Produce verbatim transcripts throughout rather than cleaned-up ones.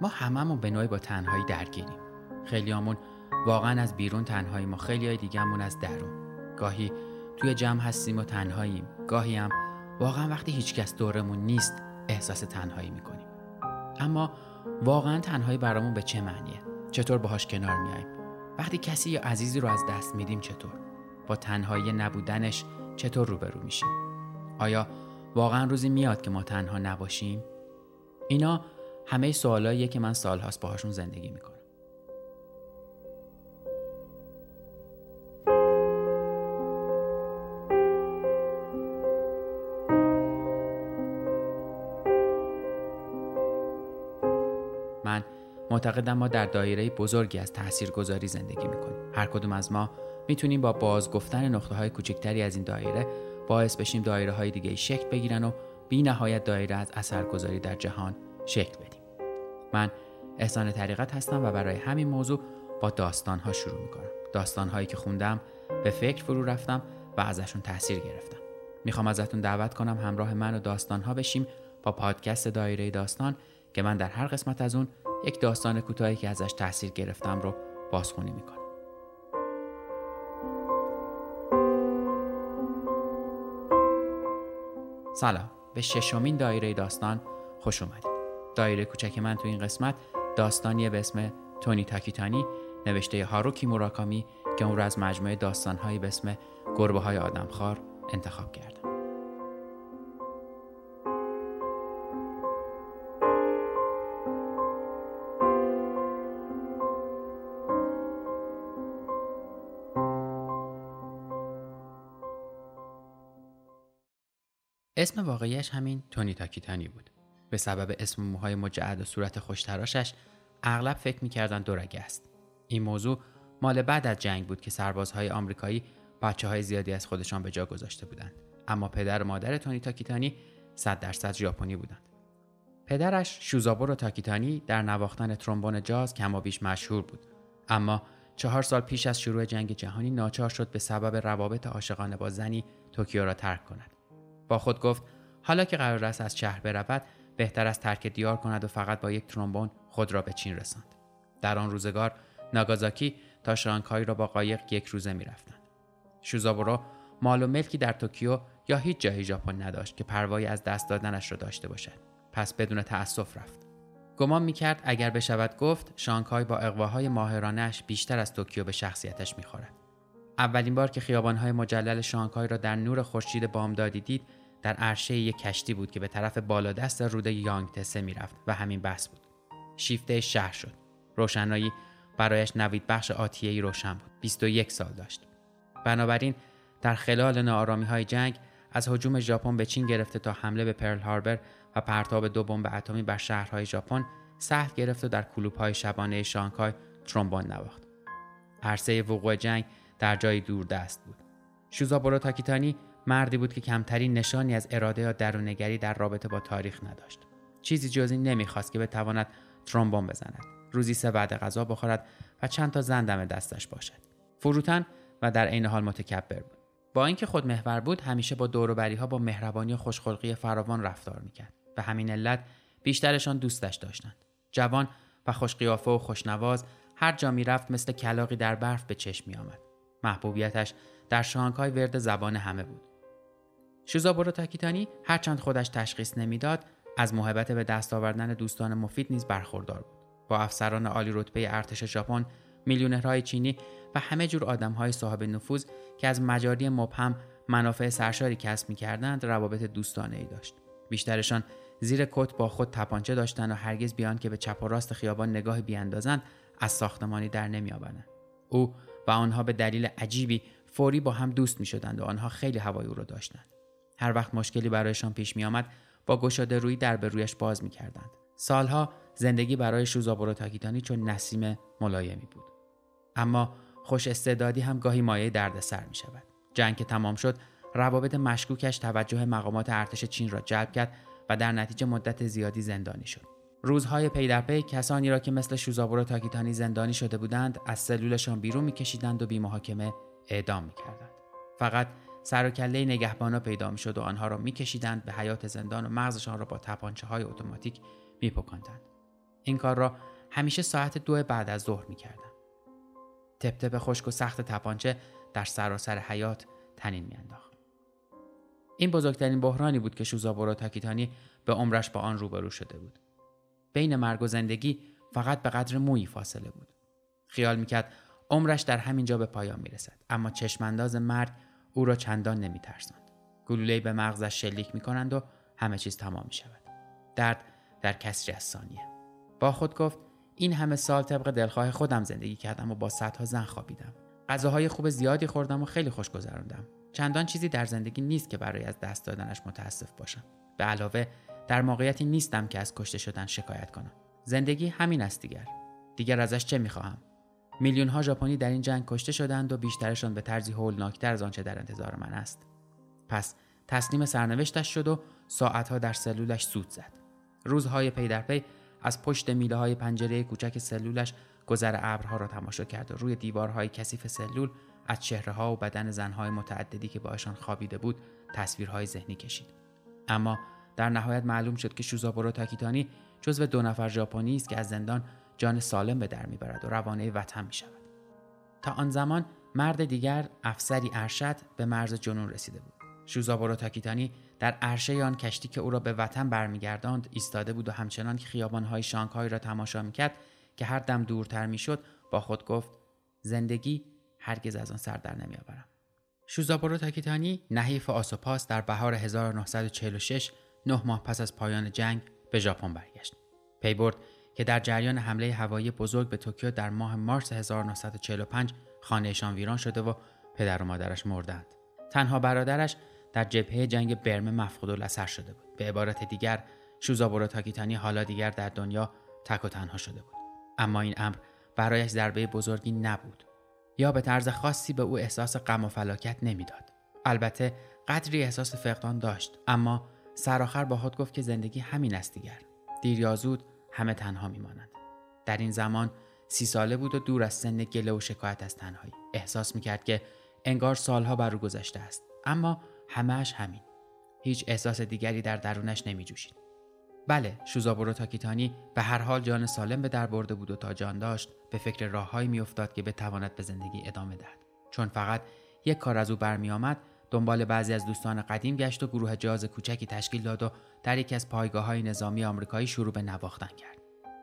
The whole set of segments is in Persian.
ما هممون به نوعی با تنهایی درگیریم. خیلیامون واقعا از بیرون تنهاییم و خیلیای دیگه‌مون از درون. گاهی توی جمع هستیم و تنهاییم، گاهی هم واقعا وقتی هیچکس دورمون نیست احساس تنهایی میکنیم. اما واقعا تنهایی برامون به چه معنیه؟ چطور باهاش کنار میایم؟ وقتی کسی یا عزیزی رو از دست میدیم چطور؟ با تنهایی نبودنش چطور روبرو میشیم؟ آیا واقعا روزی میاد که ما تنها نباشیم؟ اینا همه سوالاییه که من سالهاست باهاشون زندگی میکنم. من معتقدم ما در دایره بزرگی از تاثیرگذاری زندگی میکنیم. هر کدوم از ما میتونیم با باز گفتن نقطه‌های کوچکتری از این دایره باعث بشیم دایره‌های دیگه شکل بگیرن و بی‌نهایت دایره از اثرگذاری در جهان شکل بدیم. من احسان طریقت هستم و برای همین موضوع با داستان‌ها شروع می‌کنم. داستان‌هایی که خوندم، به فکر فرو رفتم و ازشون تأثیر گرفتم. می‌خوام ازتون دعوت کنم همراه من و داستان‌ها بشیم با پادکست دایره داستان که من در هر قسمت از اون یک داستان کوتاهی که ازش تأثیر گرفتم رو بازخوانی می‌کنم. سلام، به ششمین دایره داستان خوش اومدید. دایره کوچک من تو این قسمت داستانیه به اسم تونی تاکیتانی نوشته هاروکی موراکامی که اون رو از مجموعه داستان‌هایی به اسم گربه‌های آدمخوار انتخاب کردم. اسم واقعیش همین تونی تاکیتانی بود. به سبب اسم موهای مجعد و صورت خوشتراشش اغلب فکر می‌کردن دورگه است. این موضوع مال بعد از جنگ بود که سربازهای آمریکایی بچه‌های زیادی از خودشان به جا گذاشته بودند. اما پدر و مادر تونی تاکیتانی صد درصد ژاپنی بودند. پدرش شوزابورو تاکیتانی در نواختن ترومبون جاز کمابیش مشهور بود. اما چهار سال پیش از شروع جنگ جهانی ناچار شد به سبب روابط عاشقانه با زنی توکیو را ترک کند. با خود گفت حالا که قرار است از شهر برود بهتر از ترک دیار کند و فقط با یک ترومبون خود را به چین رساند. در آن روزگار ناگازاکی تا شانگهای را با قایق یک روزه می رفتند. شوزابورو مال و ملکی در توکیو یا هیچ جای ژاپن نداشت که پروایی از دست دادنش را داشته باشد. پس بدون تأسف رفت. گمان می کرد اگر بشود گفت شانگهای با اقواهای ماهرانه‌اش بیشتر از توکیو به شخصیتش می خورد. اولین بار که خیابان‌های مجلل شانگهای را در نور خورشید بامدادی دید در عرشه یک کشتی بود که به طرف بالادست روده یانگ تسه میرفت و همین بس بود. شیفته شهر شد. روشنایی برایش نوید بخش آتیه‌ای روشن بود. بیست و یک سال داشت. بنابراین در خلال ناآرامی‌های جنگ از هجوم ژاپن به چین گرفته تا حمله به پرل هاربر و پرتاب دو بمب اتمی بر شهرهای ژاپن سهل گرفت و در کلوب‌های شبانه شانگهای ترومبون نواخت. عرصه وقوع جنگ در جای دوردست بود. شوزابورو تاکیتانی مردی بود که کمترین نشانی از اراده یا درونگری در رابطه با تاریخ نداشت. چیزی جز این نمیخواست که بتواند ترومبون بزند، روزی سه وعده غذا بخورد و چند تا زن دم دستش باشد. فروتن و در عین حال متکبر بود. با اینکه خود محور بود، همیشه با دور و بریها با مهربانی و خوشخلقی فراوان رفتار میکرد. به همین علت بیشترشان دوستش داشتند. جوان و خوشقیافه و خوشنواز، هر جا میرفت مثل کلاغی در برف به چشم میآمد. محبوبیتش در شانگهای ورد زبان همه بود. شوزابورو تاکیتانی هرچند خودش تشخیص نمیداد، از محبت به دست آوردن دوستان مفید نیز برخوردار بود. با افسران عالی رتبه ارتش ژاپن، میلیونرهای چینی و همه جور آدمهای صاحب نفوذ که از مجاری مبهم منافع سرشاری کسب می‌کردند، روابط دوستانه‌ای داشت. بیشترشان زیر کت با خود تپانچه داشتند و هرگز بیان که به چپ و راست خیابان نگاه بیاندازند، از ساختمانی در نمی‌آمدند. او و آنها به دلیل عجیبی فوری با هم دوست می‌شدند و آنها خیلی هوای او را داشتند. هر وقت مشکلی برایشان پیش می آمد با گشاده روی در به رویش باز می کردند. سالها زندگی برای شوزابورو تاکیتانی چون نسیم ملایمی بود. اما خوش استعدادی هم گاهی مایه دردسر می شود. جنگ که تمام شد، روابط مشکوکش توجه مقامات ارتش چین را جلب کرد و در نتیجه مدت زیادی زندانی شد. روزهای پی در پی کسانی را که مثل شوزابورو تاکیتانی زندانی شده بودند از سلولشان بیرون می‌کشیدند و بی محاکمه اعدام می‌کردند. فقط سر و کله نگهبانا پیدا می‌شد و آنها را می‌کشیدند به حیاط زندان و مغزشان را با تپانچه‌های اتوماتیک می‌پکاندند. این کار را همیشه ساعت دو بعد از ظهر می‌کردند. تپ تپ خشک و سخت تپانچه در سراسر حیاط تنین می‌انداخت. این بزرگترین بحرانی بود که شوزابورو تاکیتانی به عمرش با آن روبرو شده بود. بین مرگ و زندگی فقط به قدر مویی فاصله بود. خیال میکرد عمرش در همین جا به پایان میرسد، اما چشمانداز مرگ او را چندان نمیترساند. گلوله‌ای به مغزش شلیک میکنند و همه چیز تمام میشود. درد در کسری از ثانیه. با خود گفت این همه سال طبق دلخواه خودم زندگی کردم و با صدها زن خوابیدم. غذاهای خوب زیادی خوردم و خیلی خوش گذروندم. چندان چیزی در زندگی نیست که برای از دست دادنش متاسف باشم. به علاوه در موقعیتی نیستم که از کشته شدن شکایت کنم. زندگی همین است دیگر. دیگر ازش چه می‌خواهم؟ میلیون‌ها ژاپنی در این جنگ کشته شدند و بیشترشان به طرزی هولناک‌تر از آنچه در انتظار من است. پس تسلیم سرنوشتش شد و ساعت‌ها در سلولش سود زد. روزهای پی در پی از پشت میله‌های پنجره کوچک سلولش گذر ابرها را تماشا کرد و روی دیوارهای کثیف سلول از چهره‌ها و بدن زن‌های متعددی که باهاشان خوابیده بود تصویرهای ذهنی کشید. اما در نهایت معلوم شد که شوزابورو تاکیتانی جزو دو نفر ژاپنی است که از زندان جان سالم به در میبرد و روانه وطن میشود. تا آن زمان مرد دیگر، افسری ارشد، به مرز جنون رسیده بود. شوزابورو تاکیتانی در عرشه آن کشتی که او را به وطن برمیگرداند ایستاده بود و همچنان که خیابان‌های شانگهای را تماشا میکرد که هر دم دورتر میشد با خود گفت زندگی هرگز از آن سر در نمیآورم. شوزابورو تاکیتانی نحیف آسوپاس در بهار هزار و نهصد و چهل و شش، نه ماه پس از پایان جنگ به ژاپن برگشت. پی برد که در جریان حمله هوایی بزرگ به توکیو در ماه مارس هزار و نهصد و چهل و پنج خانه‌شان ویران شده و پدر و مادرش مردند. تنها برادرش در جبهه جنگ برمه مفقودالاثر شده بود. به عبارت دیگر شوزابورو تاکیتانی حالا دیگر در دنیا تک و تنها شده بود. اما این امر برایش ضربه بزرگی نبود. یا به طرز خاصی به او احساس غم و فلاکت نمی‌داد. البته قدری احساس فقدان داشت، اما سرآخر با خود گفت که زندگی همین است دیگر. دیر یا زود همه تنها میمانند. در این زمان سی ساله بود و دور از سن گله و شکایت از تنهایی. احساس میکرد که انگار سالها بر او گذشته است، اما همه‌اش همین. هیچ احساس دیگری در درونش نمیجوشید. بله، شوزابورو تاکیتانی به هر حال جان سالم به در برده بود و تا جان داشت به فکر راههایی میافتاد که بتواند به زندگی ادامه دهد. چون فقط یک کار از او برمیآمد، دنبال بعضی از دوستان قدیم گشت و گروه جاز کوچکی تشکیل داد و در یکی از پایگاه‌های نظامی آمریکایی شروع به نواختن کرد.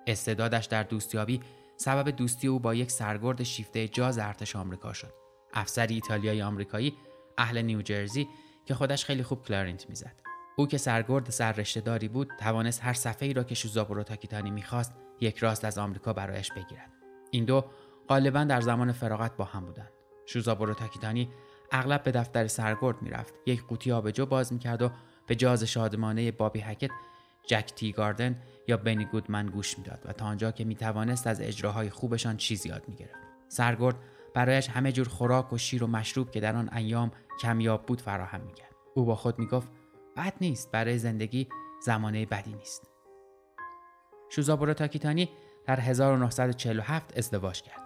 استعدادش در دوستیابی سبب دوستی او با یک سرگرد شیفته جاز ارتش آمریکا شد. افسری ایتالیایی آمریکایی اهل نیوجرسی که خودش خیلی خوب کلارینت میزد. او که سرگرد سررشته‌داری بود، توانست هر صفحه‌ای را که شوزابورو تاکیتانی می‌خواست یک راست از آمریکا برایش بگیرد. این دو غالباً در زمان فراغت با هم بودند. شوزابورو تاکیتانی اغلب به دفتر سرگرد میرفت، یک قوطی آبجو باز میکرد و به جاز شادمانه بابی هکت، جک تی گاردن یا بنی گودمن گوش میداد و تا آنجا که میتوانست از اجراهای خوبشان چیزی یاد میگرفت. سرگرد برایش همه جور خوراک و شیر و مشروب که در آن ایام کمیاب بود فراهم میکرد. او با خود میگفت بد نیست، برای زندگی زمانه بدی نیست. شوزابورو تاکیتانی در هزار و نهصد و چهل و هفت ازدواج کرد.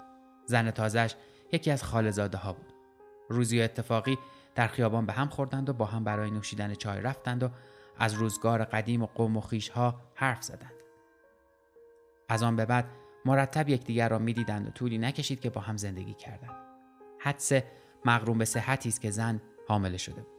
زن تازه‌اش یکی از خاله‌زاده‌ها بود. روزی اتفاقی در خیابان به هم خوردند و با هم برای نوشیدن چای رفتند و از روزگار قدیم و قوم و خویش‌ها حرف زدند. از آن به بعد مرتب یکدیگر را می‌دیدند و طولی نکشید که با هم زندگی کردند. حدس مقرون به صحتی است که زن حامله شده بود.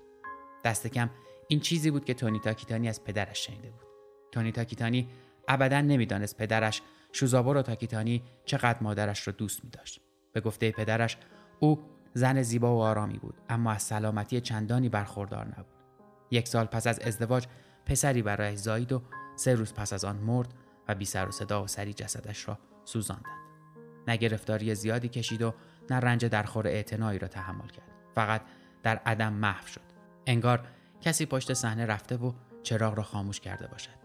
دست کم این چیزی بود که تونی تاکیتانی از پدرش شنیده بود. تونی تاکیتانی ابداً نمی‌دانست پدرش شوزابورو تاکیتانی چقدر مادرش را دوست می‌داشت. به گفته پدرش او زن زیبا و آرامی بود، اما از سلامتی چندانی برخوردار نبود. یک سال پس از ازدواج پسری برایش زایید و سه روز پس از آن مرد و بی سر و صدا و سری جسدش را سوزاندند. نه گرفتاری زیادی کشید و نه رنج درخور اعتنایی را تحمل کرد. فقط در عدم محو شد. انگار کسی پشت صحنه رفته و چراغ را خاموش کرده باشد.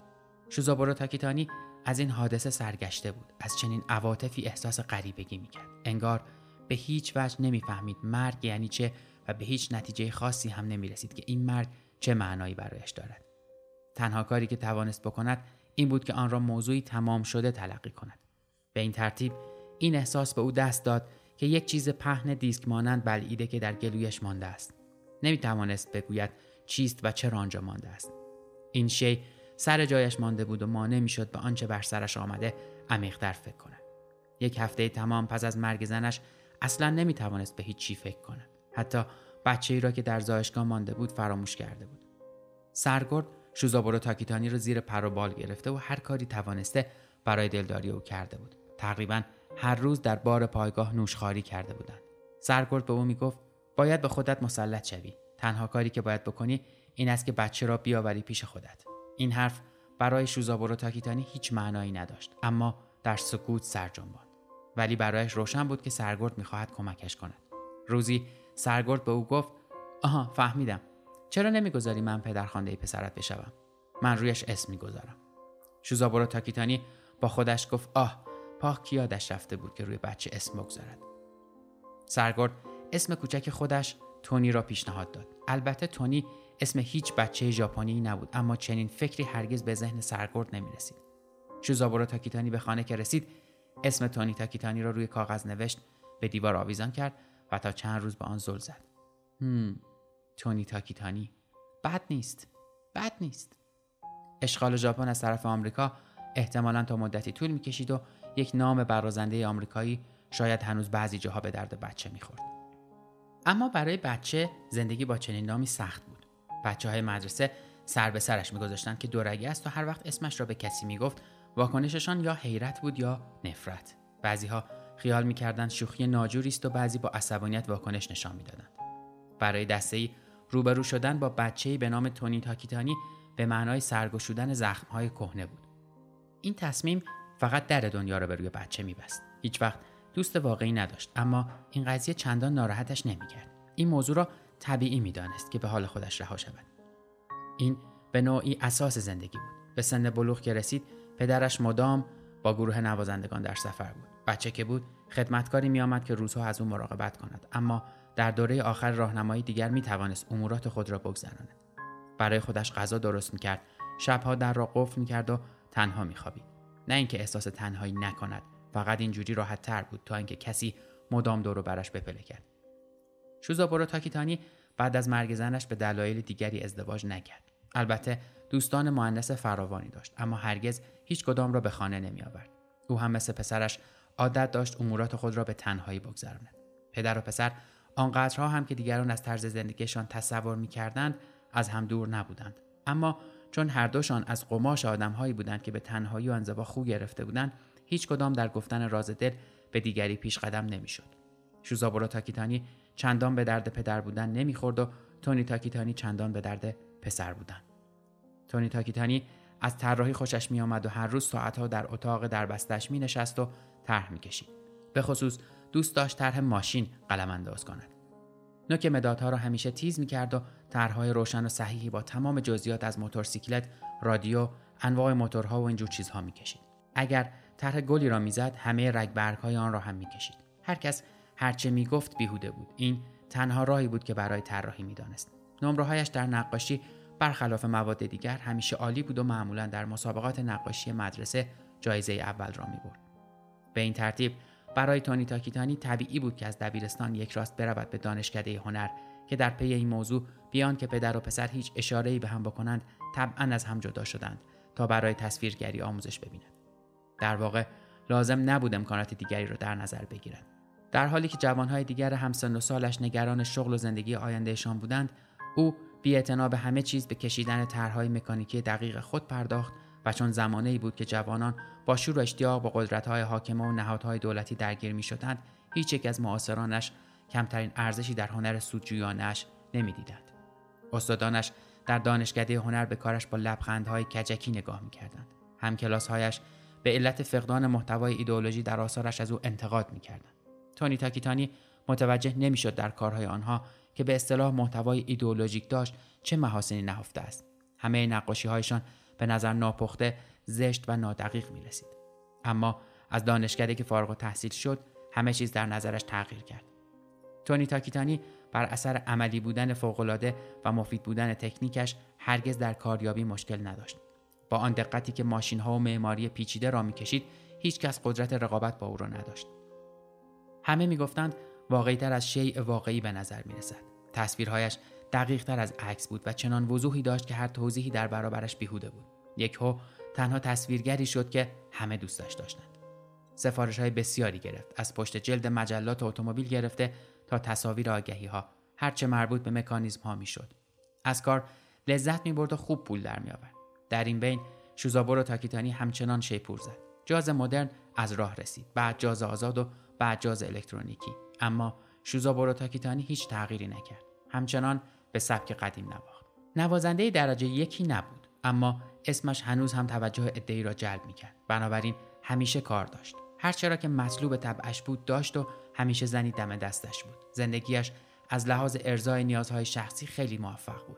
شوزابورو تاکیتانی از این حادثه سرگشته بود. از چنین عواطفی احساس غریبگی می‌کرد. انگار به هیچ وجه نمی‌فهمید مرگ یعنی چه و به هیچ نتیجه خاصی هم نمی‌رسید که این مرگ چه معنایی برایش دارد. تنها کاری که توانست بکند این بود که آن را موضوعی تمام شده تلقی کند. به این ترتیب این احساس به او دست داد که یک چیز پهن دیسک مانند بلعیده که در گلویش مانده است. نمی‌توانست بگوید چیست و چرا آنجا مانده است. این شی سر جایش مانده بود و مانع میشد به آنچه بر سرش آمده عمیق‌تر فکر کند. یک هفته تمام پس از مرگ زنش اصلاً نمی‌توانست به هیچ چی فکر کند. حتی بچه‌ای را که در زایشگاه مانده بود فراموش کرده بود. سرگرد شوزابورو تاکیتانی را زیر پر و بال گرفته و هر کاری توانسته برای دلداری او کرده بود. تقریباً هر روز در بار پایگاه نوشخواری کرده بودند. سرگرد به او میگفت باید به خودت مسلط شوی. تنها کاری که باید بکنی این است که بچه را بیاوری پیش خودت. این حرف برای شوزابورو تاکیتانی هیچ معنایی نداشت، اما در سکوت سرجنباند. ولی برایش روشن بود که سرگرد میخواهد کمکش کند. روزی سرگرد به او گفت آها فهمیدم. چرا نمیگذاری من پدرخواندهی پسرت بشوم؟ من رویش اسم میگذارم. شوزابورو تاکیتانی با خودش گفت آه، پاک یادش رفته بود که روی بچه اسم بگذارد. سرگرد اسم کوچک خودش تونی را پیشنهاد داد. البته تونی اسم هیچ بچه ژاپنی نبود، اما چنین فکری هرگز به ذهن سرگرد نمی رسید. شوزابورو تاکیتانی به خانه که رسید، اسم تونی تاکیتانی را روی کاغذ نوشت، به دیوار آویزان کرد و تا چند روز به آن زل زد. هم، تونی تاکیتانی بد نیست، بد نیست. اشغال ژاپن از طرف آمریکا احتمالاً تا مدتی طول می‌کشید و یک نام برازنده آمریکایی شاید هنوز بعضی جاها به درد بچه می‌خورد. اما برای بچه زندگی با چنین نامی سخت بود. بچه‌های مدرسه سر به سرش می‌گذاشتند که دورگی است و هر وقت اسمش را به کسی میگفت واکنششان یا حیرت بود یا نفرت. بعضی‌ها خیال می‌کردند شوخی ناجوری است و بعضی با عصبانیت واکنش نشان می‌دادند. برای دسته‌ای روبرو شدن با بچه‌ای به نام تونی تاکیتانی به معنای سرگشودن زخم‌های کهنه بود. این تصمیم فقط در دنیا را به روی بچه می‌بست. هیچ وقت دوست واقعی نداشت، اما این قضیه چندان ناراحتش نمی‌کرد. این موضوع را طبیعی می‌دانست که به حال خودش رها شود. این به نوعی اساس زندگی بود. به سن بلوغ که رسید، پدرش مدام با گروه نوازندگان در سفر بود. بچه که بود، خدمتکاری می‌آمد که روزها از او مراقبت کند، اما در دوره آخر راهنمایی دیگر می‌توانست امورات خود را بگذراند. برای خودش غذا درست می‌کرد، شب‌ها در را قفل می‌کرد و تنها می‌خوابید. نه اینکه احساس تنهایی نکند، فقط اینجوری راحت‌تر بود تا اینکه کسی مدام دور و برش بپلکد. شوزابورو تاکیتانی بعد از مرگ زنش به دلایل دیگری ازدواج نکرد. البته دوستان مؤنث فراوانی داشت، اما هرگز هیچ کدام را به خانه نمی آورد. او هم مثل پسرش عادت داشت امورات خود را به تنهایی بگذراند. پدر و پسر آنقدرها هم که دیگران از طرز زندگیشان تصور می‌کردند از هم دور نبودند، اما چون هر دوشان از قماش آدم‌هایی بودند که به تنهایی و انزوا خو گرفته بودند، هیچ کدام در گفتن راز دل به دیگری پیش قدم نمی‌شد. شوزابورو تاکیتانی چندان به درد پدر بودن نمی‌خورد و تونی تاکیتانی چندان به درد پسر بودن. تونی تاکیتانی از طراحی خوشش می‌آمد و هر روز ساعت‌ها در اتاق دربستش می‌نشست و طرح می‌کشید. به خصوص دوست داشت طرح ماشین قلم‌انداز کند. نوک مدادها را همیشه تیز می‌کرد و طرح‌های روشن و صحیحی با تمام جزئیات از موتورسیکلت، رادیو، انواع موتورها و این جور چیزها می‌کشید. اگر طرح گلی را می‌زد، همه رگبرگ‌های آن را هم می‌کشید. هر کس هرچه میگفت بیهوده بود. این تنها راهی بود که برای طراحی میدانست. نمره‌هایش در نقاشی برخلاف مواد دیگر همیشه عالی بود و معمولاً در مسابقات نقاشی مدرسه جایزه اول را می‌برد. به این ترتیب برای تونی تاکیتانی طبیعی بود که از دبیرستان یک راست برود به دانشکده هنر که در پی این موضوع بیان که پدر و پسر هیچ اشاره‌ای به هم بکنند، طبعاً از هم جدا شدند تا برای تصویرگری آموزش ببیند. در واقع لازم نبود امکانات دیگری را در نظر بگیرند. در حالی که جوانهای دیگر همسن و سالش نگران شغل و زندگی آیندهشان بودند، او بی‌اعتنا به همه چیز به کشیدن طرح‌های مکانیکی دقیق خود پرداخت و چون زمانه‌ای بود که جوانان با شور و اشتیاق با قدرت‌های حاکمه و نهادهای دولتی درگیر می‌شدند، هیچ یک از معاصرانش کمترین ارزشی در هنر سودجویانه‌اش نمی‌دیدند. استادانش در دانشکده هنر به کارش با لبخندهای کجکی نگاه می‌کردند. همکلاس‌هایش به علت فقدان محتوای ایدئولوژی در آثارش از او انتقاد می‌کردند. تونی تاکیتانی متوجه نمی‌شد در کارهای آنها که به اصطلاح محتوای ایدئولوژیک داشت چه محاسنی نهفته است. همه نقاشی‌هایشان به نظر ناپخته، زشت و نادقیق می‌رسید. اما از دانشگاهی که فارغ التحصیل شد، همه چیز در نظرش تغییر کرد. تونی تاکیتانی بر اثر عملی بودن فوق‌العاده و مفید بودن تکنیکش هرگز در کاریابی مشکل نداشت. با آن دقتی که ماشین‌ها و معماری پیچیده را می‌کشید، هیچ کس قدرت رقابت با او را نداشت. همه می‌گفتند واقعی‌تر از شیء واقعی به نظر می‌رسد. تصویرهایش دقیق‌تر از عکس بود و چنان وضوحی داشت که هر توضیحی در برابرش بیهوده بود. یکهو تنها تصویرگری شد که همه دوستش داشتند. سفارش‌های بسیاری گرفت، از پشت جلد مجلات اتومبیل گرفته تا تصاویر آگهی‌ها، هر چه مربوط به مکانیزم‌ها می‌شد. از کار لذت می‌برد و خوب پول در می‌آورد. در این بین شوزابورو تاکیتانی همچنان شیپور زد. جاز مدرن از راه رسید، بعد جاز آزاد و بعد جاز الکترونیکی. اما شوزابورو تاکیتانی هیچ تغییری نکرد. همچنان به سبک قدیم نواخت. نوازنده درجه یکی نبود، اما اسمش هنوز هم توجه عده‌ای را جلب می‌کرد. بنابراین همیشه کار داشت. هر چرا که مطلوب طبعش بود داشت و همیشه زنی دم دستش بود. زندگیش از لحاظ ارضای نیازهای شخصی خیلی موفق بود.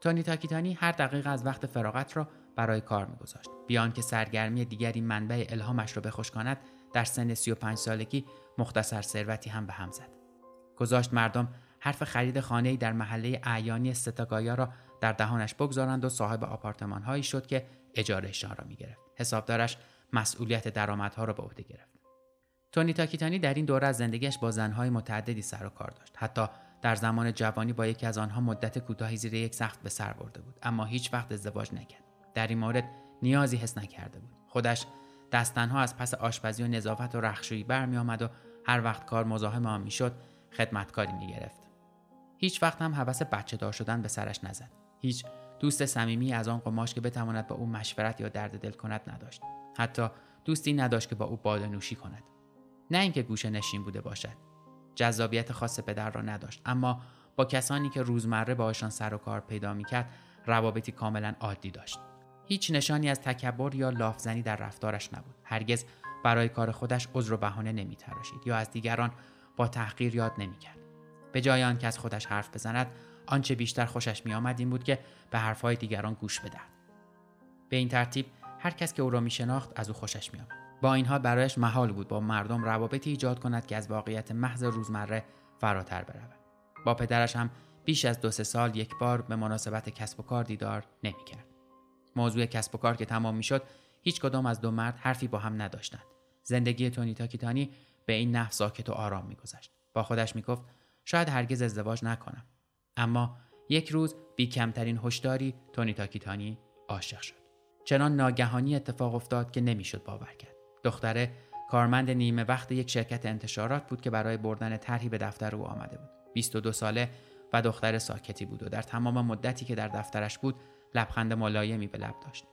تونی تاکیتانی هر دقیقه از وقت فراغت را برای کار می‌گذاشت. بیان که سرگرمی دیگری منبع الهامش را بخشکاند، در سن سی و پنج سالگی مختصر ثروتی هم به هم زد. گذاشت مردم حرف خرید خانه‌ای در محله اعیانی ستاگایا را در دهانش بگذارند و صاحب آپارتمان‌هایی شد که اجاره‌شان را می‌گرفت. حسابدارش مسئولیت درآمدها را به عهده گرفت. تونی تاکیتانی در این دوره از زندگیش با زن‌های متعددی سر و کار داشت. حتی در زمان جوانی با یکی از آنها مدت کوتاهی زیر یک سقف به سر برده بود، اما هیچ وقت ازدواج نکرد. در این مورد نیازی حس نکرده بود. خودش دستنها از پس آشپزی و نظافت و رختکشی برمی آمد و هر وقت کار مزاحم آن میشد، خدمتکاری می‌گرفت. هیچ وقت هم هوس بچه‌دار شدن به سرش نزد. هیچ دوست صمیمی از آن قماش که بتواند با او مشورت یا درد دل کند نداشت. حتی دوستی نداشت که با او باده نوشی کند. نه اینکه گوشه نشین بوده باشد. جذابیت خاص پدر را نداشت، اما با کسانی که روزمره باهاشان سر و کار پیدا می‌کرد، روابطی کاملا عادی داشت. هیچ نشانی از تکبر یا لافزنی در رفتارش نبود. هرگز برای کار خودش عذر و بهانه نمی‌تراشید یا از دیگران با تحقیر یاد نمی‌کرد. به جای آن که از خودش حرف بزند، آنچه بیشتر خوشش می‌آمد این بود که به حرف‌های دیگران گوش بدهد. به این ترتیب هر کس که او را می‌شناخت از او خوشش می‌آمد. با این حال برایش محال بود با مردم روابطی ایجاد کند که از واقعیت محض روزمره فراتر برود. با پدرش هم بیش از دو سه سال یک بار به مناسبت کسب و کار دیدار نمی‌کرد. موضوع کسب و کار که تمام می‌شد، هیچ کدام از دو مرد حرفی با هم نداشتند. زندگی تونی تاکیتانی به این نحو ساکت و آرام می‌گذشت. با خودش می‌گفت شاید هرگز ازدواج نکنم. اما یک روز بی کمترین هشداری تونی تاکیتانی عاشق شد. چنان ناگهانی اتفاق افتاد که نمیشد باور کرد. دختره کارمند نیمه وقت یک شرکت انتشارات بود که برای بردن طرحی به دفتر او آمده بود. بیست و دو ساله و دختر ساکتی بود و در تمام مدتی که در دفترش بود لبخند ملایمی به لب داشت.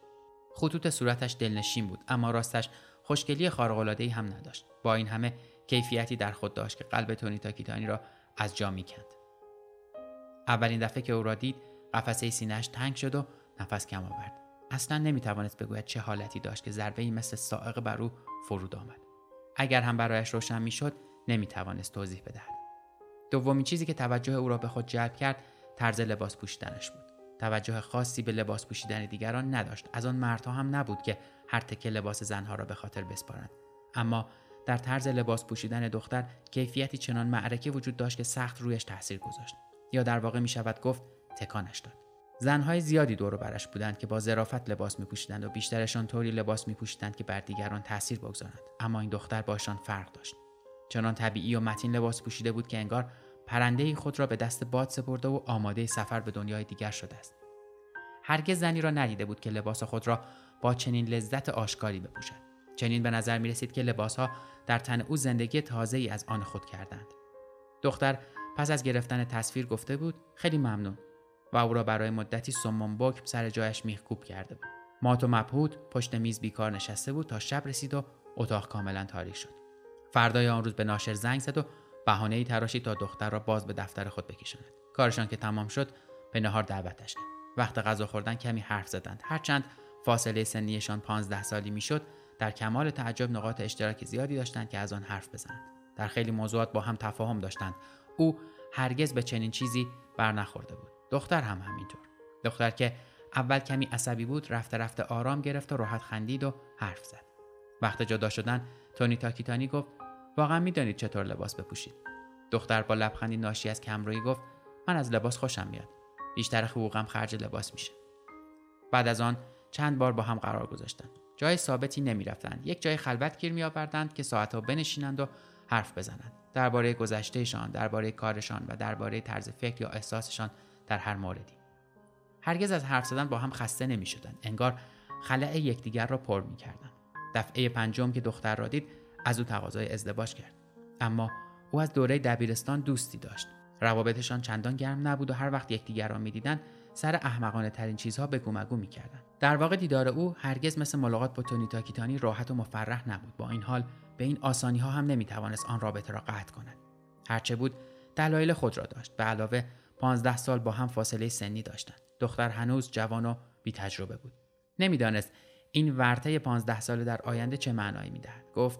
خطوط صورتش دلنشین بود، اما راستش خوشگلی خارق‌العاده‌ای هم نداشت. با این همه کیفیتی در خود داشت که قلب تونی تاکیتانی را از جا می‌کند. اولین دفعه که او را دید، قفسه سینه‌اش تنگ شد و نفس کم آورد. اصلا نمیتوانست بگوید چه حالتی داشت که ضربه‌ای مثل صاعقه بر او فرود آمد. اگر هم برایش روشن میشد، نمیتوانست توضیح بدهد. دومین چیزی که توجه او را به خود جلب کرد، طرز لباس پوشیدنش بود. توجه خاصی به لباس پوشیدن دیگران نداشت. از آن مردها هم نبود که هر تکه لباس زنها را به خاطر بسپارند. اما در طرز لباس پوشیدن دختر کیفیتی چنان معرکه‌ای وجود داشت که سخت رویش تاثیر گذاشت. یا در واقع میشود گفت تکانش داد. زن‌های زیادی دور و برش بودند که با ظرافت لباس می‌پوشیدند و بیشترشان طوری لباس می‌پوشیدند که بر دیگران تأثیر بگذارند، اما این دختر باشان فرق داشت. چنان طبیعی و متین لباس پوشیده بود که انگار پرنده‌ای خود را به دست باد سپرده و آماده سفر به دنیای دیگر شده است. هرگز زنی را ندیده بود که لباس خود را با چنین لذت آشکاری بپوشد. چنین به نظر می‌رسید که لباس‌ها در تن او زندگی تازه‌ای از آن خود کردند. دختر پس از گرفتن تصویر گفته بود خیلی ممنون و او را برای مدتی سمم بک سر جایش میخکوب کرده بود. مات و مبهوت پشت میز بیکار نشسته بود تا شب رسید و اتاق کاملا تاریک شد. فردای آن روز به ناشر زنگ زد و بهانه‌ای تراشید تا دختر را باز به دفتر خود بکشاند. کارشان که تمام شد، به نهار دعوتش کرد. وقت غذا خوردن کمی حرف زدند. هرچند فاصله سنیشان پانزده سالی میشد، در کمال تعجب نقاط اشتراک زیادی داشتند که از آن حرف بزنند. در خیلی موضوعات با هم تفاهم داشتند. او هرگز به چنین چیزی برنخورده بود. دختر هم همینطور. دختر که اول کمی عصبی بود، رفته رفته آرام گرفت و راحت خندید و حرف زد. وقت جدا شدن تونی تاکیتانی گفت واقعا میدونید چطور لباس بپوشید. دختر با لبخندی ناشی از کمرویی گفت من از لباس خوشم میاد. بیشتر حقوقم خرج لباس میشه. بعد از آن چند بار با هم قرار گذاشتند. جای ثابتی نمیرفتند. یک جای خلوت گیر میآوردند که ساعت‌ها بنشینند و حرف بزنند. درباره گذشتهشان، درباره کارشان و درباره طرز فکر یا احساسشان در هر موردی. هرگز از حرف زدن با هم خسته نمی‌شدند. انگار خلأ یکدیگر را پر می‌کردند. دفعه پنجم که دختر را دید، از او تقاضای ازدواج کرد. اما او از دوره دبیرستان دوستی داشت. روابطشان چندان گرم نبود و هر وقت یکدیگر را می‌دیدند، سر احمقانه ترین چیزها بگو مگو می‌کردند. در واقع دیدار او هرگز مثل ملاقات با تونی تاکیتانی راحت و مفرح نبود. با این حال به این آسانی‌ها هم نمی‌توانست آن رابطه را قطع کند. هرچه بود دلایل خود را داشت. به علاوه پانزده سال با هم فاصله سنی داشتند. دختر هنوز جوان و بی‌تجربه بود. نمی‌دانست این ورطه پانزده ساله در آینده چه معنایی می‌دهد. گفت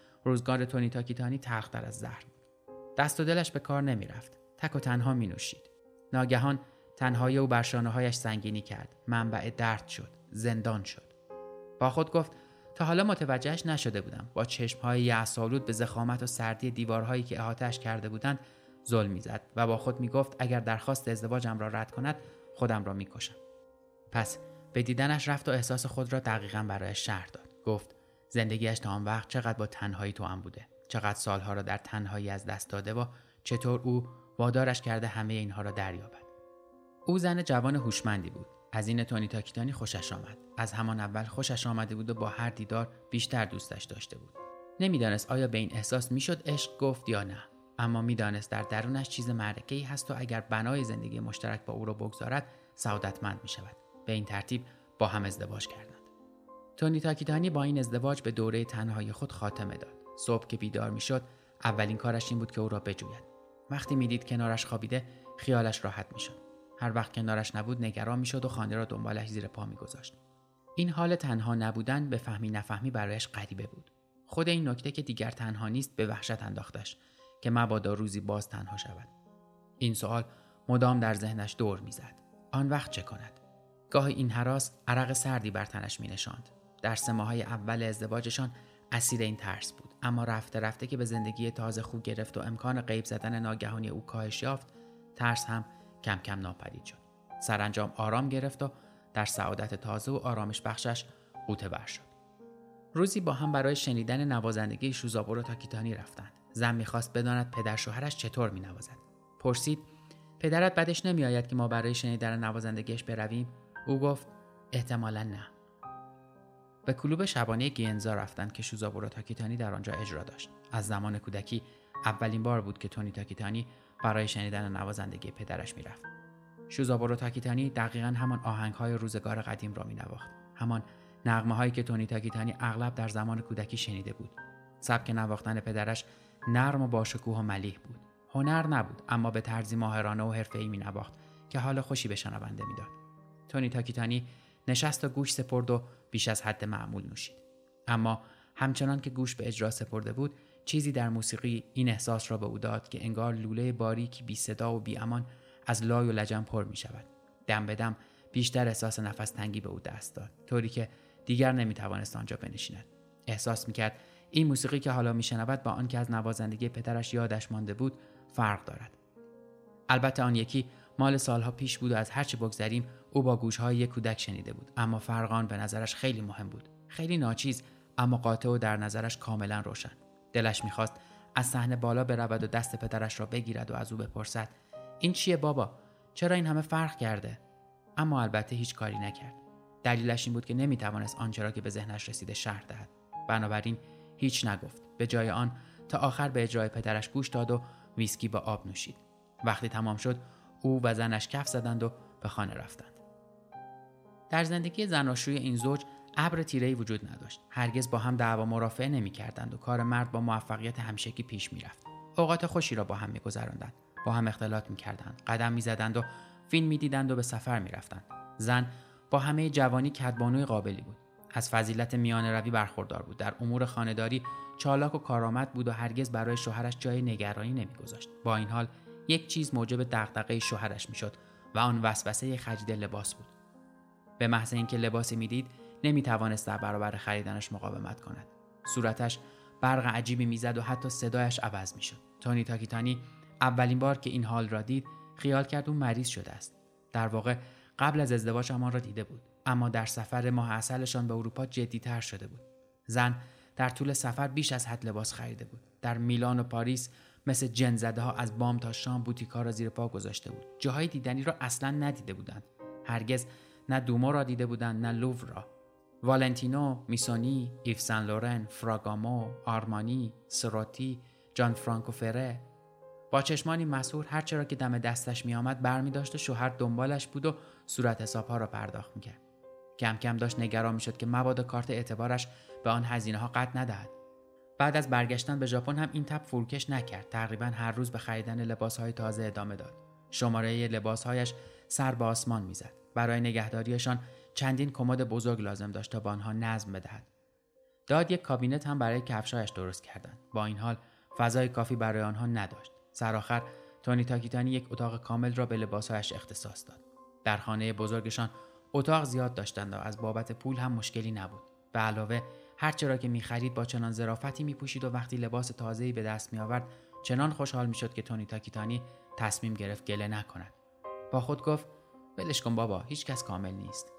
روزگار تونی تاکیتانی تلخ‌تر از زهر بود. دست و دلش به کار نمی رفت. تک و تنها می نوشید. ناگهان تنهایی او بر شانه‌هایش سنگینی کرد. منبع درد شد. زندان شد. با خود گفت تا حالا متوجهش نشده بودم. با چشم‌های یأس‌آلود به ضخامت و سردی دیوارهایی که احاطه‌اش کرده بودند زل می‌زد و با خود می‌گفت اگر درخواست ازدواجم را رد کند خودم را می‌کشم. پس به دیدنش رفت و احساس خود را دقیقاً برایش شرح داد. گفت زندگیش تا آن وقت چقدر با تنهایی توأم بوده، چقدر سالها را در تنهایی از دست داده و چطور او وادارش کرده همه اینها را دریابد. او زن جوان هوشمندی بود. از این تونی تاکیتانی خوشش آمد. از همان اول خوشش آمده بود و با هر دیدار بیشتر دوستش داشته بود. نمیدانست آیا به این احساس میشد عشق گفت یا نه، اما میدانست در درونش چیز معرکه‌ای هست و اگر بنای زندگی مشترک با او را بگذارد سعادتمند میشود. به این ترتیب با هم ازدواج کردند. تونی تاکیتانی با این ازدواج به دوره تنهایی خود خاتمه داد. صبح که بیدار میشد، اولین کارش این بود که او را بجوید. وقتی میدید کنارش خوابیده، خیالش راحت میشد. هر وقت کنارش نبود، نگران میشد و خانه را دنبالش زیر پا میگذاشت. این حال تنها نبودن به فهمی نفهمی برایش غریبه بود. خود این نکته که دیگر تنها نیست به وحشت انداختش که مبادا روزی باز تنها شود. این سوال مدام در ذهنش دور میزد. آن وقت چه کند؟ گاه این هراس عرق سردی بر تنش مینشاند. در سه ماه‌های اول ازدواجشان اسیر این ترس بود، اما رفته رفته که به زندگی تازه خو گرفت و امکان غیب زدن ناگهانی او کاهش یافت، ترس هم کم کم ناپدید شد. سرانجام آرام گرفت و در سعادت تازه و آرامش بخشش غوطه ور شد. روزی با هم برای شنیدن نوازندگی شوزابورو تاکیتانی رفتند. زن می‌خواست بداند پدر شوهرش چطور می‌نوازد. پرسید: پدرت بدش نمی‌آید که ما برای شنیدن نوازندگیش برویم؟ او گفت: احتمالاً نه. به کلوب شبانه گینزا رفتند که شوزابورو تاکیتانی در آنجا اجرا داشت. از زمان کودکی اولین بار بود که تونی تاکیتانی برای شنیدن نوازندگی پدرش میرفت. شوزابورو تاکیتانی دقیقاً همان آهنگ‌های روزگار قدیم را مینواخت. همان نغمه‌هایی که تونی تاکیتانی اغلب در زمان کودکی شنیده بود. سبک نواختن پدرش نرم و باشکوه و ملیح بود. هنر نبود، اما به طرزی ماهرانه و حرفه‌ای مینواخت که حال خوشی به شنونده میداد. تونی تاکیتانی نشست و گوش سپرد و بیش از حد معمول نوشید. اما همچنان که گوش به اجرا سپرده بود، چیزی در موسیقی این احساس را به او داد که انگار لوله باریکی بی صدا و بی امان از لای و لجن پر می شود. دم به دم بیشتر احساس نفس تنگی به او دست داد، طوری که دیگر نمی توانست آنجا بنشیند. احساس می کرد این موسیقی که حالا می شنود با آن که از نوازندگی پدرش یادش مانده بود فرق دارد. البته آن یکی مال سالها پیش بود و از هر چه بگذریم او با گوشهای یک کودک شنیده بود، اما فرقان به نظرش خیلی مهم بود. خیلی ناچیز، اما قاطع و در نظرش کاملا روشن. دلش میخواست از صحنه بالا برود و دست پدرش را بگیرد و از او بپرسد این چیه بابا؟ چرا این همه فرق کرده؟ اما البته هیچ کاری نکرد. دلیلش این بود که نمیتوانست آنچه را که به ذهنش رسیده شرح دهد. بنابراین هیچ نگفت. به جای آن تا آخر به اجرای پدرش گوش داد و ویسکی با آب نوشید. وقتی تمام شد او و زنش کف زدند و به خانه رفتند. در زندگی زناشوی این زوج ابر تیره‌ای وجود نداشت. هرگز با هم دعوا مرافعه نمی‌کردند و کار مرد با موفقیت همشکی پیش می‌رفت. اوقات خوشی را با هم می‌گذراندند، با هم اختلاط می‌کردند، قدم می‌زدند و فیلم می‌دیدند و به سفر می‌رفتند. زن با همه جوانی کدبانوی قابلی بود. از فضیلت میانه‌روی برخوردار بود. در امور خانه‌داری چالاک و کارآمد بود و هرگز برای شوهرش جای نگرانی نمی‌گذاشت. با این حال یک چیز موجب دغدغه شوهرش می‌شد و آن وسوسه خرید لباس بود. به محض اینکه لباسی می‌دید نمی‌توانست در برابر خریدنش مقاومت کند. صورتش برق عجیبی میزد و حتی صدایش عوض میشد. تونی تاکیتانی اولین بار که این حال را دید خیال کرد او مریض شده است. در واقع قبل از ازدواج آن را دیده بود، اما در سفر ماه عسلشان به اروپا جدی‌تر شده بود. زن در طول سفر بیش از حد لباس خریده بود. در میلان و پاریس مثل جن‌زده‌ها از بام تا شام بوتیک‌ها را زیر پا گذاشته بود. جاهای دیدنی را اصلاً ندیده بودند. هرگز نه دوما را دیده بودند نه لوور را. والنتینو، میسونی، ایو سن لورن، فراگامو، آرمانی، سروتی، جانفرانکو فره. با چشمانی مسحور هر چرا که دم دستش می آمد برمی داشت و شوهر دنبالش بود و صورت حسابها را پرداخت می کرد. کم کم داشت نگران می شد که مبادا کارت اعتبارش به آن هزینه ها قد ندهد. بعد از برگشتن به ژاپن هم این تب فروکش نکرد. تقریبا هر روز به خریدن لباس های تازه ادامه داد. شماره لباس هایش سر به آسمان می زد. برای نگهداریشان چندین کمد بزرگ لازم داشت تا با آنها نظم بدهد. داد یک کابینت هم برای کفشایش درست کردند. با این حال فضای کافی برای آنها نداشت. سرآخر تونی تاکیتانی یک اتاق کامل را به لباسایش اختصاص داد. در خانه بزرگشان اتاق زیاد داشتند و از بابت پول هم مشکلی نبود. به علاوه هر چرا که می‌خرید با چنان ظرافتی می‌پوشید و وقتی لباس تازه‌ای به دست می‌آورد چنان خوشحال می‌شد که تونی تاکیتانی تصمیم گرفت گله نکند. با خود گفت ولش کن بابا، هیچ کس کامل نیست.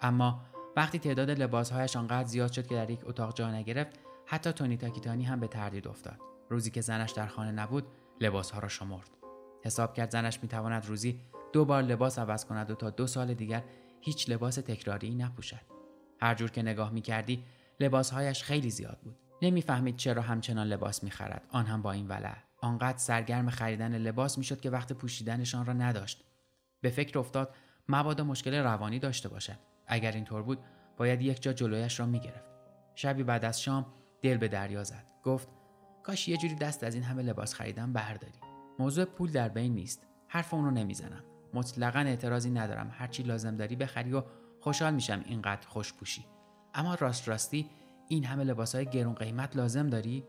اما وقتی تعداد لباسهایش آنقدر زیاد شد که در یک اتاق جا نگرفت، حتی تونی تاکیتانی هم به تردید افتاد. روزی که زنش در خانه نبود، لباسها را شمرد. حساب کرد زنش میتواند روزی دو بار لباس عوض کند و تا دو سال دیگر هیچ لباس تکراری نپوشد. هر جور که نگاه میکردی، لباسهایش خیلی زیاد بود. نمیفهمید چرا همچنان لباس میخرد، آن هم با این ولع. آنقدر سرگرم خریدن لباس میشد که وقت پوشیدنشان را نداشت. به فکر افتاد مبادا مشکل روانی داشته باشد. اگر اینطور بود باید یک جا جلویش را میگرفت. شبی بعد از شام دل به دریا زد. گفت کاش یه جوری دست از این همه لباس خریدم برداری. موضوع پول در بین نیست. حرف اون رو نمیزنم. مطلقاً اعتراضی ندارم. هر چی لازم داری بخری و خوشحال میشم اینقدر خوش پوشی. اما راست راستی این همه لباسای گرون قیمت لازم داری؟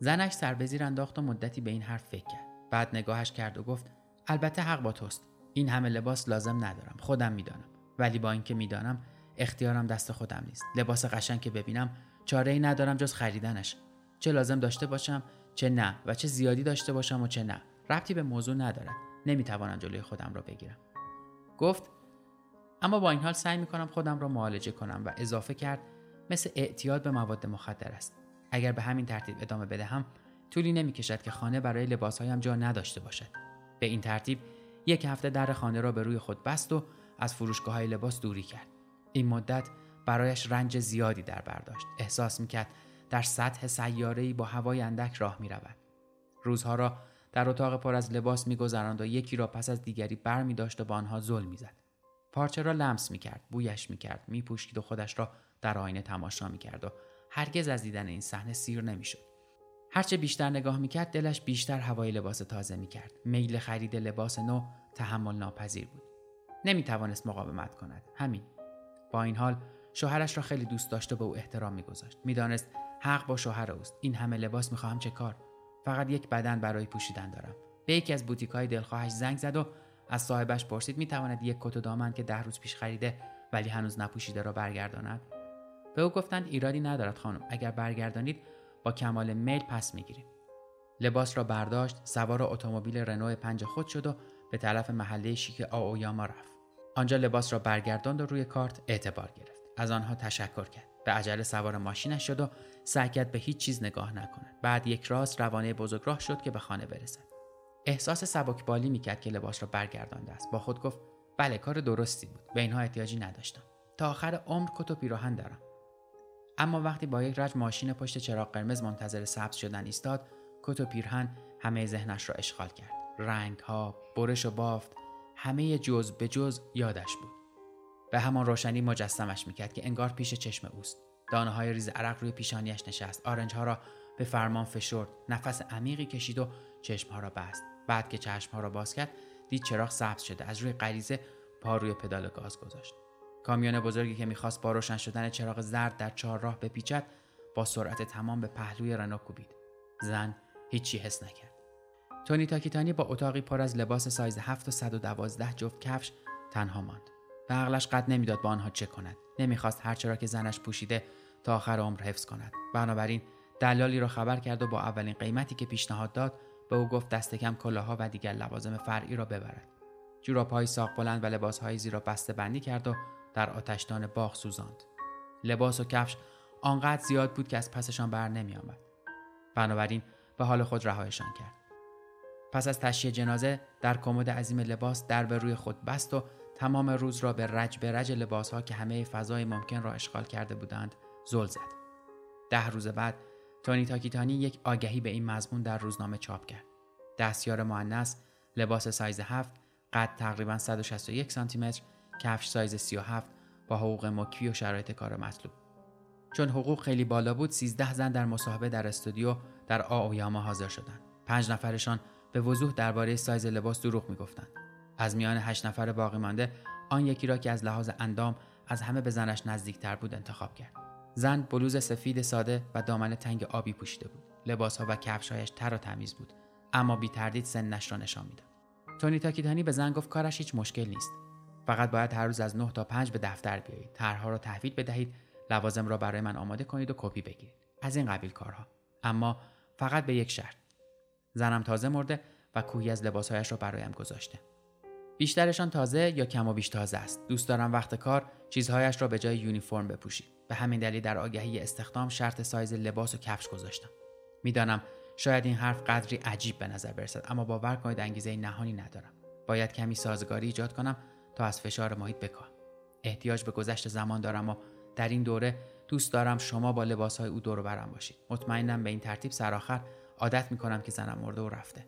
زنش سر به زیر انداخت و مدتی به این حرف فکر کرد. بعد نگاهش کرد و گفت البته حق با توست. این همه لباس لازم ندارم. خودم میدونم. ولی با اینکه میدانم اختیارم دست خودم نیست. لباس قشنگ که ببینم چاره‌ای ندارم جز خریدنش. چه لازم داشته باشم چه نه و چه زیادی داشته باشم و چه نه، ربطی به موضوع نداره. نمیتوانم جلوی خودم را بگیرم. گفت اما با این حال سعی میکنم خودم را معالجه کنم و اضافه کرد مثل اعتیاد به مواد مخدر است. اگر به همین ترتیب ادامه بدهم طولی نمیکشد که خانه برای لباسهایم جا نداشته باشد. به این ترتیب یک هفته در خانه را به روی خود بست و از فروشگاه‌های لباس دوری کرد. این مدت برایش رنج زیادی در بر داشت. احساس می‌کرد در سطح سیاره‌ای با هوای اندک راه می‌رود. روزها را در اتاق پر از لباس می‌گذراند و یکی را پس از دیگری برمی‌داشت و با آنها ظلم می‌زد. پارچه را لمس می‌کرد، بویش می‌کرد، می‌پوشید و خودش را در آینه تماشا می‌کرد و هرگز از دیدن این صحنه سیر نمی‌شد. هرچه بیشتر نگاه می‌کرد دلش بیشتر هوای لباس تازه می‌کرد. میل خرید لباس نو تحمل ناپذیر بود. نمیتوانست مقاومت کند. همین. با این حال شوهرش را خیلی دوست داشت و به او احترام میگذاشت. میدانست حق با شوهر اوست. این همه لباس میخواهم چه کار؟ فقط یک بدن برای پوشیدن دارم. به یکی از بوتیک‌های دلخواهش زنگ زد و از صاحبش پرسید میتواند یک کت و دامن که ده روز پیش خریده ولی هنوز نپوشیده را برگرداند؟ به او گفتند ایرادی ندارد خانم. اگر برگردانید با کمال میل پس میگیریم. لباس را برداشت، سوار اتومبیل رنو پنج خود شد و به طرف محله شیک آویاما رفت. آنجا لباس را برگرداند و روی کارت اعتبار گرفت. از آنها تشکر کرد. به عجله سوار ماشینش شد و سعی کرد به هیچ چیز نگاه نکند. بعد یک راست روانه بزرگراه شد که به خانه برسد. احساس سبکبالی میکرد که لباس را برگردانده است. با خود گفت بله، کار درستی بود، به اینها احتیاجی نداشتم، تا آخر عمر کت و پیراهن دارم. اما وقتی با یک رج ماشین پشت چراغ قرمز منتظر سبز شدن ایستاد، کت و پیراهن همه ذهنش را اشغال کرد. رنگ‌ها، برش و بافت، همه جز به جز یادش بود. به همان روشنی مجسمش میکرد که انگار پیش چشم اوست. دانه‌های ریز عرق روی پیشانیش نشست. آرنج‌ها را به فرمان فشرد، نفس عمیقی کشید و چشم‌ها را بست. بعد که چشم‌ها را باز کرد، دید چراغ سبز شده. از روی غریزه پا روی پدال گاز گذاشت. کامیون بزرگی که می‌خواست با روشن شدن چراغ زرد در چهارراه بپیچد، با سرعت تمام به پهلوی رنو کوبید. زن هیچی حس نکرد. تونی تاکیتانی با اتاقی پر از لباس سایز هفت و صد و دوازده جفت کفش تنها ماند. و عقلش قد نمیداد با آنها چه کند. نمیخواست هرچه را که زنش پوشیده تا آخر عمر حفظ کند. بنابراین دلالی را خبر کرد و با اولین قیمتی که پیشنهاد داد به او گفت دست کم کلاها و دیگر لوازم فرعی را ببرد. جوراب‌های ساق بلند و لباس‌های زیر را بسته بندی کرد و در آتشدان باغ سوزاند. لباس و کفش آنقدر زیاد بود که از پسشان بر نمیآمد. بنابراین به حال خود رهایشان کرد. پس از تشییع جنازه در کمد عظیم لباس در به روی خود بست و تمام روز را به رج به رج لباس‌ها که همه فضای ممکن را اشغال کرده بودند زل زد. ده روز بعد تونی تاکیتانی یک آگهی به این مضمون در روزنامه چاپ کرد. دستیار مؤنث، لباس سایز هفت، قد تقریباً صد و شصت و یک سانتی متر، کفش سایز سی و هفت با حقوق مکفی و شرایط کار مطلوب. چون حقوق خیلی بالا بود، سیزده زن در مصاحبه در استودیو در آویاما حاضر شدند. پنج نفرشان به وضوح درباره سایز لباس دروغ می‌گفتند. از میان هشت نفر باقی مانده، آن یکی را که از لحاظ اندام از همه به زنش نزدیک‌تر بود انتخاب کرد. زن بلوز سفید ساده و دامن تنگ آبی پوشیده بود. لباس‌ها و کفش‌هایش تر و تمیز بود، اما بی‌تردید سنش را نشان می‌داد. تونی تاکیتانی به زن گفت کارش هیچ مشکل نیست. فقط باید هر روز از نه تا پنج به دفتر بیایید، طرح‌ها را تحویل بدهید، لوازم را برای من آماده کنید و کپی بگیرید. از این قبیل کارها، اما فقط به یک شرط. زنم تازه مرده و کوهی از لباس‌هایش را برایم گذاشته. بیشترشان تازه یا کم و بیش تازه است. دوست دارم وقت کار چیزهایش را به جای یونیفرم بپوشید. به همین دلیل در آگهی استخدام شرط سایز لباس و کفش گذاشتم. میدانم شاید این حرف قدری عجیب به نظر برسد، اما باور کنید انگیزه نهانی ندارم. باید کمی سازگاری ایجاد کنم تا از فشار محیط بکاهم. احتیاج به گذشت زمان دارم و در این دوره دوست دارم شما با لباس‌های او دور و برم باشید. مطمئنم به این ترتیب سرآخر عادت می‌کنم که زنم مرده و رفته.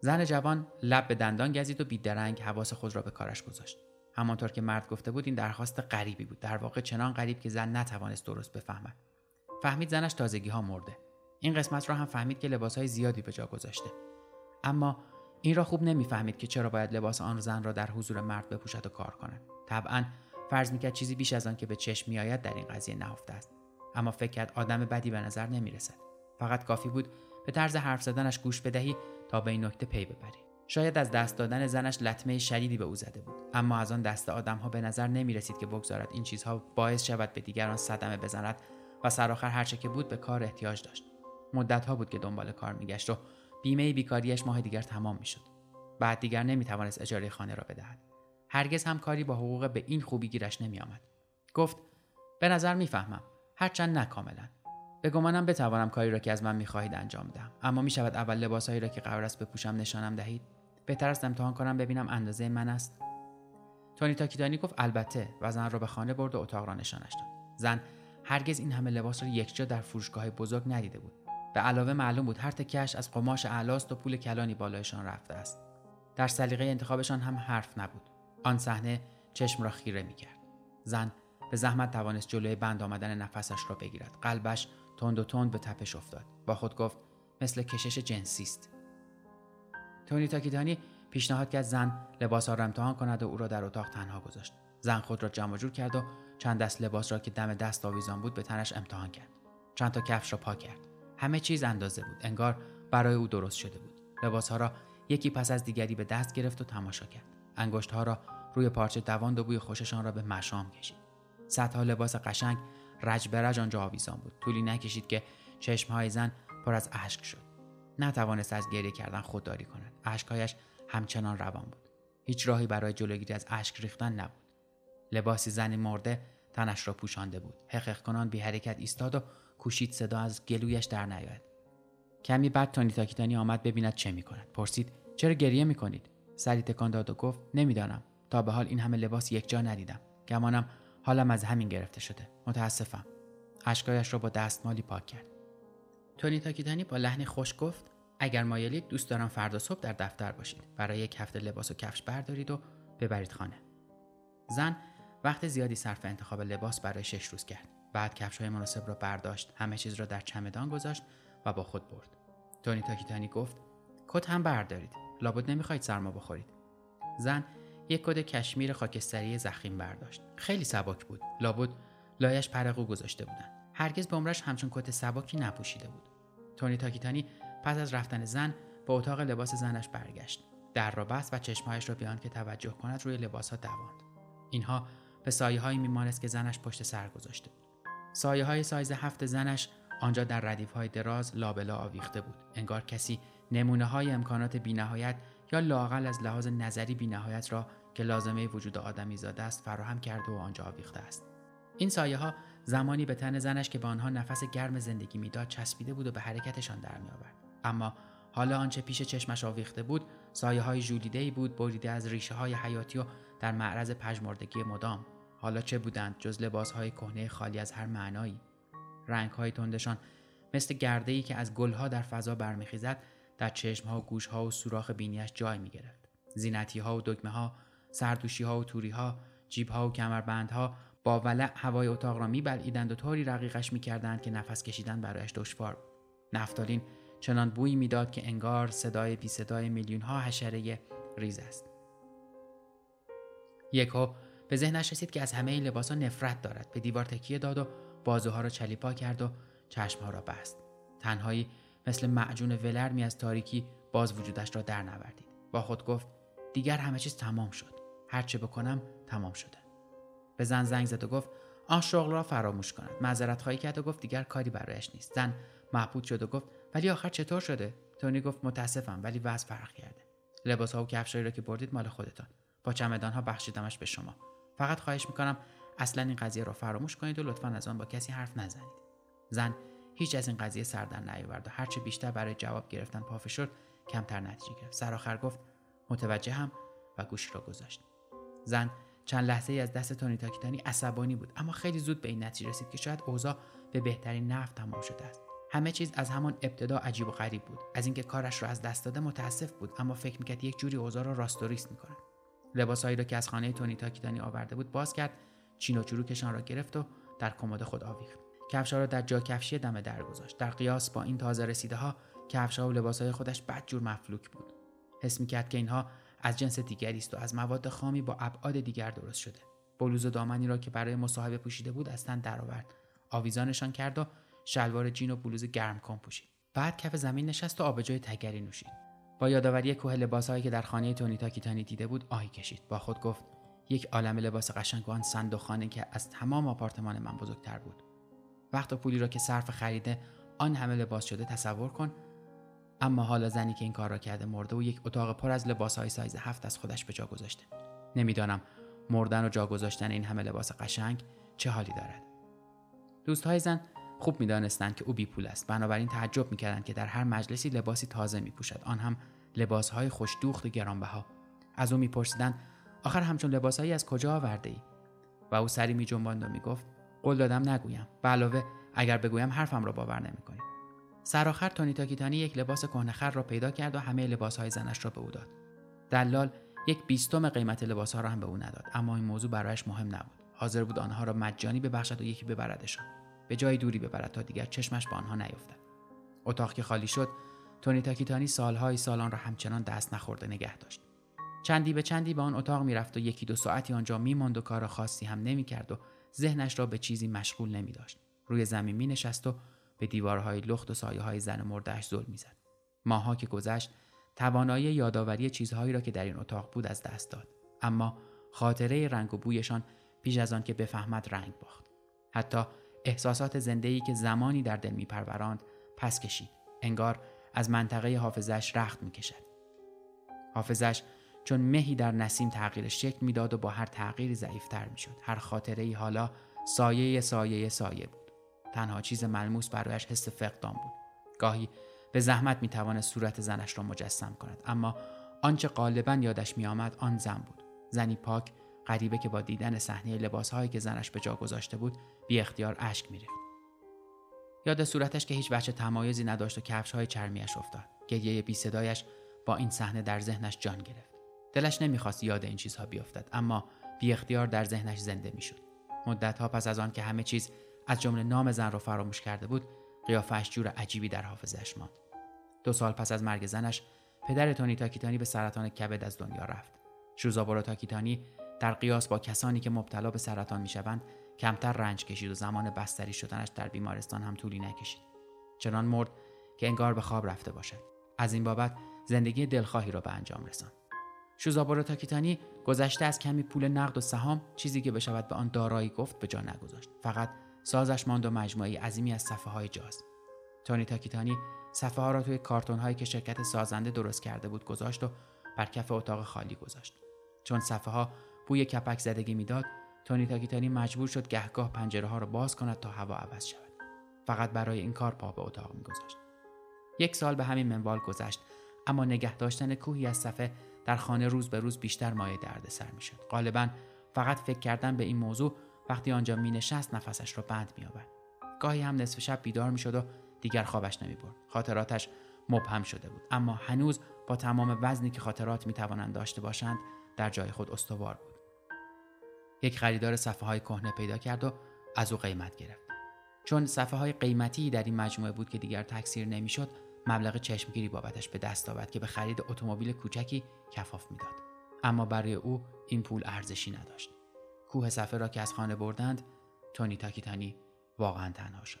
زن جوان لب به دندان گزید و بی‌درنگ حواس خود را به کارش گذاشت. همانطور که مرد گفته بود، این درخواست غریبی بود، در واقع چنان غریب که زن نتوانست درست بفهمد. فهمید زنش تازگی‌ها مرده. این قسمت را هم فهمید که لباس‌های زیادی به جا گذاشته، اما این را خوب نمی‌فهمید که چرا باید لباس آن زن را در حضور مرد بپوشد و کار کند. طبعاً فرض می‌کرد چیزی بیش از آن که به چشم می‌آید در این قضیه نهفته است، اما فکر کرد آدم بدی به نظر نمی‌رسد. فقط کافی بود به طرز حرف زدنش گوش بدهی تا به این نکته پی ببری. شاید از دست دادن زنش لطمه شدیدی به او زده بود، اما از آن دست آدم‌ها به نظر نمی‌رسید که بگذارد این چیزها باعث شود به دیگران صدمه بزند و سرآخر هرچه که بود به کار احتیاج داشت. مدت‌ها بود که دنبال کار می‌گشت و بیمه بیکاریش ماه دیگر تمام می‌شد. بعد دیگر نمی‌توانست اجاره خانه را بدهد. هرگز هم کاری با حقوق به این خوبی گیرش نمی‌آمد. گفت: "به نظر می‌فهمم، هرچند نکاملاً. به گمانم بتوانم کاری را که از من می‌خواهید انجام دهم، اما می‌شود اول لباس‌هایی را که قرار است بپوشم نشانم دهید؟ بهتر است امتحان کنم ببینم اندازه من است." تونی تاکیتانی گفت البته و زن را به خانه برد و اتاق را نشانش داد. زن هرگز این همه لباس را یکجا در فروشگاه‌های بزرگ ندیده بود. به علاوه معلوم بود هر تکه‌اش از قماش اعلاست و پول کلانی بالایشان رفته است. در سلیقه انتخابشان هم حرف نبود. آن صحنه چشم را خیره می‌کرد. زن به زحمت توانست جلوی بند آمدن نفسش را بگیرد. قلبش تند و تند به تپش افتاد. با خود گفت مثل کشش جنسی است. تونی تاکیتانی پیشنهاد کرد زن لباس‌ها را امتحان کند و او را در اتاق تنها گذاشت. زن خود را جمع و جور کرد و چند دست لباس را که دم دست آویزان بود به تنش امتحان کرد. چند تا کفش را پا کرد. همه چیز اندازه بود. انگار برای او درست شده بود. لباس‌ها را یکی پس از دیگری به دست گرفت و تماشا کرد. انگشت‌ها را روی پارچه دواند و بوی خوششان را به مشام کشید. صدها لباس قشنگ رج به رج آنجا آویزان بود. طولی نکشید که چشم‌های زن پر از اشک شد. نتوانست از گریه کردن خودداری کند. اشک‌هایش همچنان روان بود. هیچ راهی برای جلوگیری از اشک ریختن نبود. لباسی زن مرده تنش را پوشانده بود. حقق کنان بی حرکت ایستاد و کوشید صدا از گلویش در نیاید. کمی بعد تونی تاکیتانی آمد ببیند چه می‌کند. پرسید: چرا گریه می‌کنید؟ سری تکان داد و گفت: نمی‌دانم. تا به حال این همه لباس یکجا ندیدم. گمانم حالم از همین گرفته شده. متأسفم. اشکایش را با دستمالی پاک کرد. تونی تاکیتانی با لحنی خوش گفت: اگر مایلید دوست دارم فردا صبح در دفتر باشید. برای یک هفته لباس و کفش بردارید و ببرید خانه. زن وقت زیادی صرف انتخاب لباس برای شش روز کرد. بعد کفش‌های مناسب را برداشت، همه چیز را در چمدان گذاشت و با خود برد. تونی تاکیتانی گفت: کت هم بردارید. لابد نمی‌خواید سرما بخورید. زن یک کت کشمیر خاکستری ضخیم برداشت. خیلی سبک بود. لابد لایش پرقو گذاشته بودند. هرگز به عمرش همچون کت سبکی نپوشیده بود. تونی تاکیتانی پس از رفتن زن به اتاق لباس زنش برگشت. در را بست و چشمهایش را بیان که توجه کند روی لباس‌ها دواند. اینها به سایه‌هایی می‌ماند که زنش پشت سر گذاشته بود. سایه‌های سایز هفت زنش آنجا در ردیف‌های دراز لابلا آویخته بود. انگار کسی نمونه‌های امکانات بی‌نهایت یا لااقل از لحاظ نظری بی‌نهایت را که لازمه وجود آدمیزاده است فراهم کرده و آنجا آویخته است. این سایه‌ها زمانی به تن زنش که به آنها نفس گرم زندگی می‌داد چسبیده بود و به حرکتشان درمی‌آورد. اما حالا آنچه پیش چشمش آویخته بود سایه‌های ژولیده‌ای بود، بریده از ریشه‌های حیاتی و در معرض پژمردگی مدام. حالا چه بودند جز لباس‌های کهنه خالی از هر معنایی؟ رنگ‌های تندشان مثل گرده‌ای که از گل‌ها در فضا برمیخیزد در چشم‌ها و گوش‌ها و سوراخ بینیش جای می‌گرفت. زینتی‌ها و دگمه‌ها، سردوشی‌ها و توری‌ها، جیب‌ها و کمربندها با ولع هوای اتاق را می‌بلعیدند و طوری رقیقش می‌کردند که نفس کشیدن برایش دشوار بود. نفتالین چنان بویی میداد که انگار صدای بی صدای میلیون‌ها حشره ریز است. یکو به ذهنش رسید که از همه این لباسا نفرت دارد. به دیوار تکیه داد و بازوها را چلیپا کرد و چشمها را بست. تنهایی مثل معجون ولرمی از تاریکی باز وجودش را در نوردید. با خود گفت: دیگر همه چیز تمام شد. هر چه بکنم تمام شده. به زن زنگ زد و گفت آن شغل را فراموش کند. معذرت خواهی کرد و گفت دیگر کاری برایش نیست. زن محبوط شد و گفت ولی آخر چطور شده؟ تونی گفت متاسفم ولی وضع فرق کرده. لباس‌ها و کفش‌هایی را که بردید مال خودتان. با چمدان‌ها بخشیدمش به شما. فقط خواهش می‌کنم اصلا این قضیه را فراموش کنید و لطفاً از آن با کسی حرف نزنید. زن هیچ از این قضیه سر در نیاورد و هرچه بیشتر برای جواب گرفتن پا فشرد کمتر نتیجه گرفت. سر آخر گفت متوجهم و گوشی را گذاشت. زن چند لحظه‌ای از دست تونی تاکیتانی عصبانی بود، اما خیلی زود به این نتیجه رسید که شاید اوضاع به بهترین نحو تمام شده است. همه چیز از همان ابتدا عجیب و غریب بود. از اینکه کارش را از دست داده متأسف بود، اما فکر می‌کرد یک جوری اوضاع را راستوریس می‌کند. لباسایی را که از خانه تونی تاکیتانی آورده بود باز کرد، چین و چروکشان را گرفت و در کمد خود آویخت. کفش‌ها را در جا کفشی دم در گذاشت. در قیاس با این تازه رسیده‌ها، کفش‌ها و لباس‌های خودش بدجور مفلوک بود. حس می‌کرد که اینها از جنس دیگری است و از مواد خامی با ابعاد دیگر درست شده. بلوز و دامنی را که برای مصاحبه پوشیده بود از تن درآورد، آویزانشان کرد و شلوار جین و بلوز گرم کن پوشید. بعد کف زمین نشست و آبجوی تگری نوشید. با یادآوری کوه لباس‌هایی که در خانه تونی تاکیتانی دیده بود آهی کشید. با خود گفت یک عالمه لباس قشنگ و آن صندوقخانه که از تمام آپارتمان من بزرگتر بود. وقت و پولی را که صرف خرید آن همه لباس شده تصور کن، اما حالا زنی که این کار را کرده مرده و یک اتاق پر از لباس‌های سایز هفت از خودش به جا گذاشته. نمیدانم مردن و جا گذاشتن این همه لباس قشنگ چه حالی دارد. دوست‌های زن خوب می‌دانستند که او بی پول است، بنابراین تعجب می‌کردند که در هر مجلسی لباسی تازه می‌پوشد، آن هم لباس‌های خوش دوخت و گرانبها. از او می‌پرسیدند آخر همچون لباسایی از کجا آورده‌ای؟ و او سری می‌جنباند و می‌گفت قول دادم نگویم. به علاوه اگر بگویم حرفم را باور نمی‌کنی. سرآخر تونی تاکیتانی یک لباس کهنه‌خر را پیدا کرد و همه لباس‌های زنش را به او داد. دلال یک بیستم قیمت لباس‌ها را هم به او نداد، اما این موضوع برایش مهم نبود. حاضر بود آنها را مجانی ببخشد و یکی ببردشان. به جای دوری ببرد تا دیگر چشمش به آنها نیفتد. اتاق که خالی شد، تونی تاکیتانی سال‌های سالان را همچنان دست نخورده نگه داشت. چندی به چندی به آن اتاق می‌رفت و یکی دو ساعتی آنجا می‌ماند و کار خاصی هم نمی‌کرد و ذهنش را به چیزی مشغول نمی‌داشت. روی زمین می‌نشست و به دیوارهای لخت و سایه‌های زن مرده‌اش ظلم می‌زد. ماها که گذشت، توانایی یادآوری چیزهایی را که در این اتاق بود از دست داد، اما خاطره رنگ و بویشان پیش از آن که بفهمد رنگ باخت. حتی احساسات زنده‌ای که زمانی در دل می‌پروراند، پس کشید. انگار از منطقه حافظه‌اش رخت می‌کشد. حافظه‌اش چون مهی در نسیم تغییر شکل می‌داد و با هر تغییری ضعیف‌تر می‌شد. هر خاطره‌ای حالا سایه سایه سایه بود. تنها چیز ملموس برایش حس فقدان بود. گاهی به زحمت میتوانه صورت زنش را مجسم کند، اما آنچه غالباً یادش میآمد آن زن بود. زنی پاک، غریبه که با دیدن صحنه لباسهایی که زنش به جا گذاشته بود، بی اختیار اشک می‌ریخت. یاد صورتش که هیچ بچه تمایزی نداشت و کفش‌های چرمی‌اش افتاد. گریه بی صدایش با این صحنه در ذهنش جان گرفت. دلش نمی‌خواست یاد این چیزها بیفتد، اما بی اختیار در ذهنش زنده می‌شد. مدت‌ها پس از آن که همه چیز از جمله نام زن را فراموش کرده بود، قیافه‌اش جور عجیبی در حافظه‌اش ماند. دو سال پس از مرگ زنش، پدر تونی تاکیتانی به سرطان کبد از دنیا رفت. شوزابورو تاکیتانی در قیاس با کسانی که مبتلا به سرطان میشوند کمتر رنج کشید و زمان بستری شدنش در بیمارستان هم طولی نکشید. چنان مرد که انگار به خواب رفته باشد. از این بابت زندگی دلخواهی را به انجام رساند. شوزابورو تاکیتانی گذشته از کمی پول نقد و سهام، چیزی که بشود به آن دارایی گفت، به جا نگذاشت. فقط سازش ماند و مجموعه‌ای عظیمی از صفحه‌های جاز. تونی تاکیتانی صفحه ها را توی کارتون‌هایی که شرکت سازنده درست کرده بود گذاشت و بر کف اتاق خالی گذاشت. چون صفحه ها بوی کپک زدگی میداد، تونی تاکیتانی مجبور شد گهگاه پنجره ها را باز کند تا هوا عوض شود. فقط برای این کار پا به اتاق میگذاشت. یک سال به همین منوال گذشت، اما نگه داشتن کوهی از صفحه در خانه روز به روز بیشتر مایه دردسر میشد. غالباً فقط فکر کردن به این موضوع وقتی آنجا مینشست نفسش را بند میآورد. گاهی هم نصف شب بیدار میشد و دیگر خوابش نمیبرد. خاطراتش مبهم شده بود، اما هنوز با تمام وزنی که خاطرات میتوانند داشته باشند در جای خود استوار بود. یک خریدار صفحه‌های کهنه پیدا کرد و از او قیمت گرفت. چون صفحه‌های قیمتی در این مجموعه بود که دیگر تکثیر نمیشد، مبلغ چشمگیری بابتش به دست آورد که به خرید اتومبیل کوچکی کفاف میداد. اما برای او این پول ارزشی نداشت. کوه صفحه را که از خانه بردند، تونی تاکیتانی واقعا تنها شد.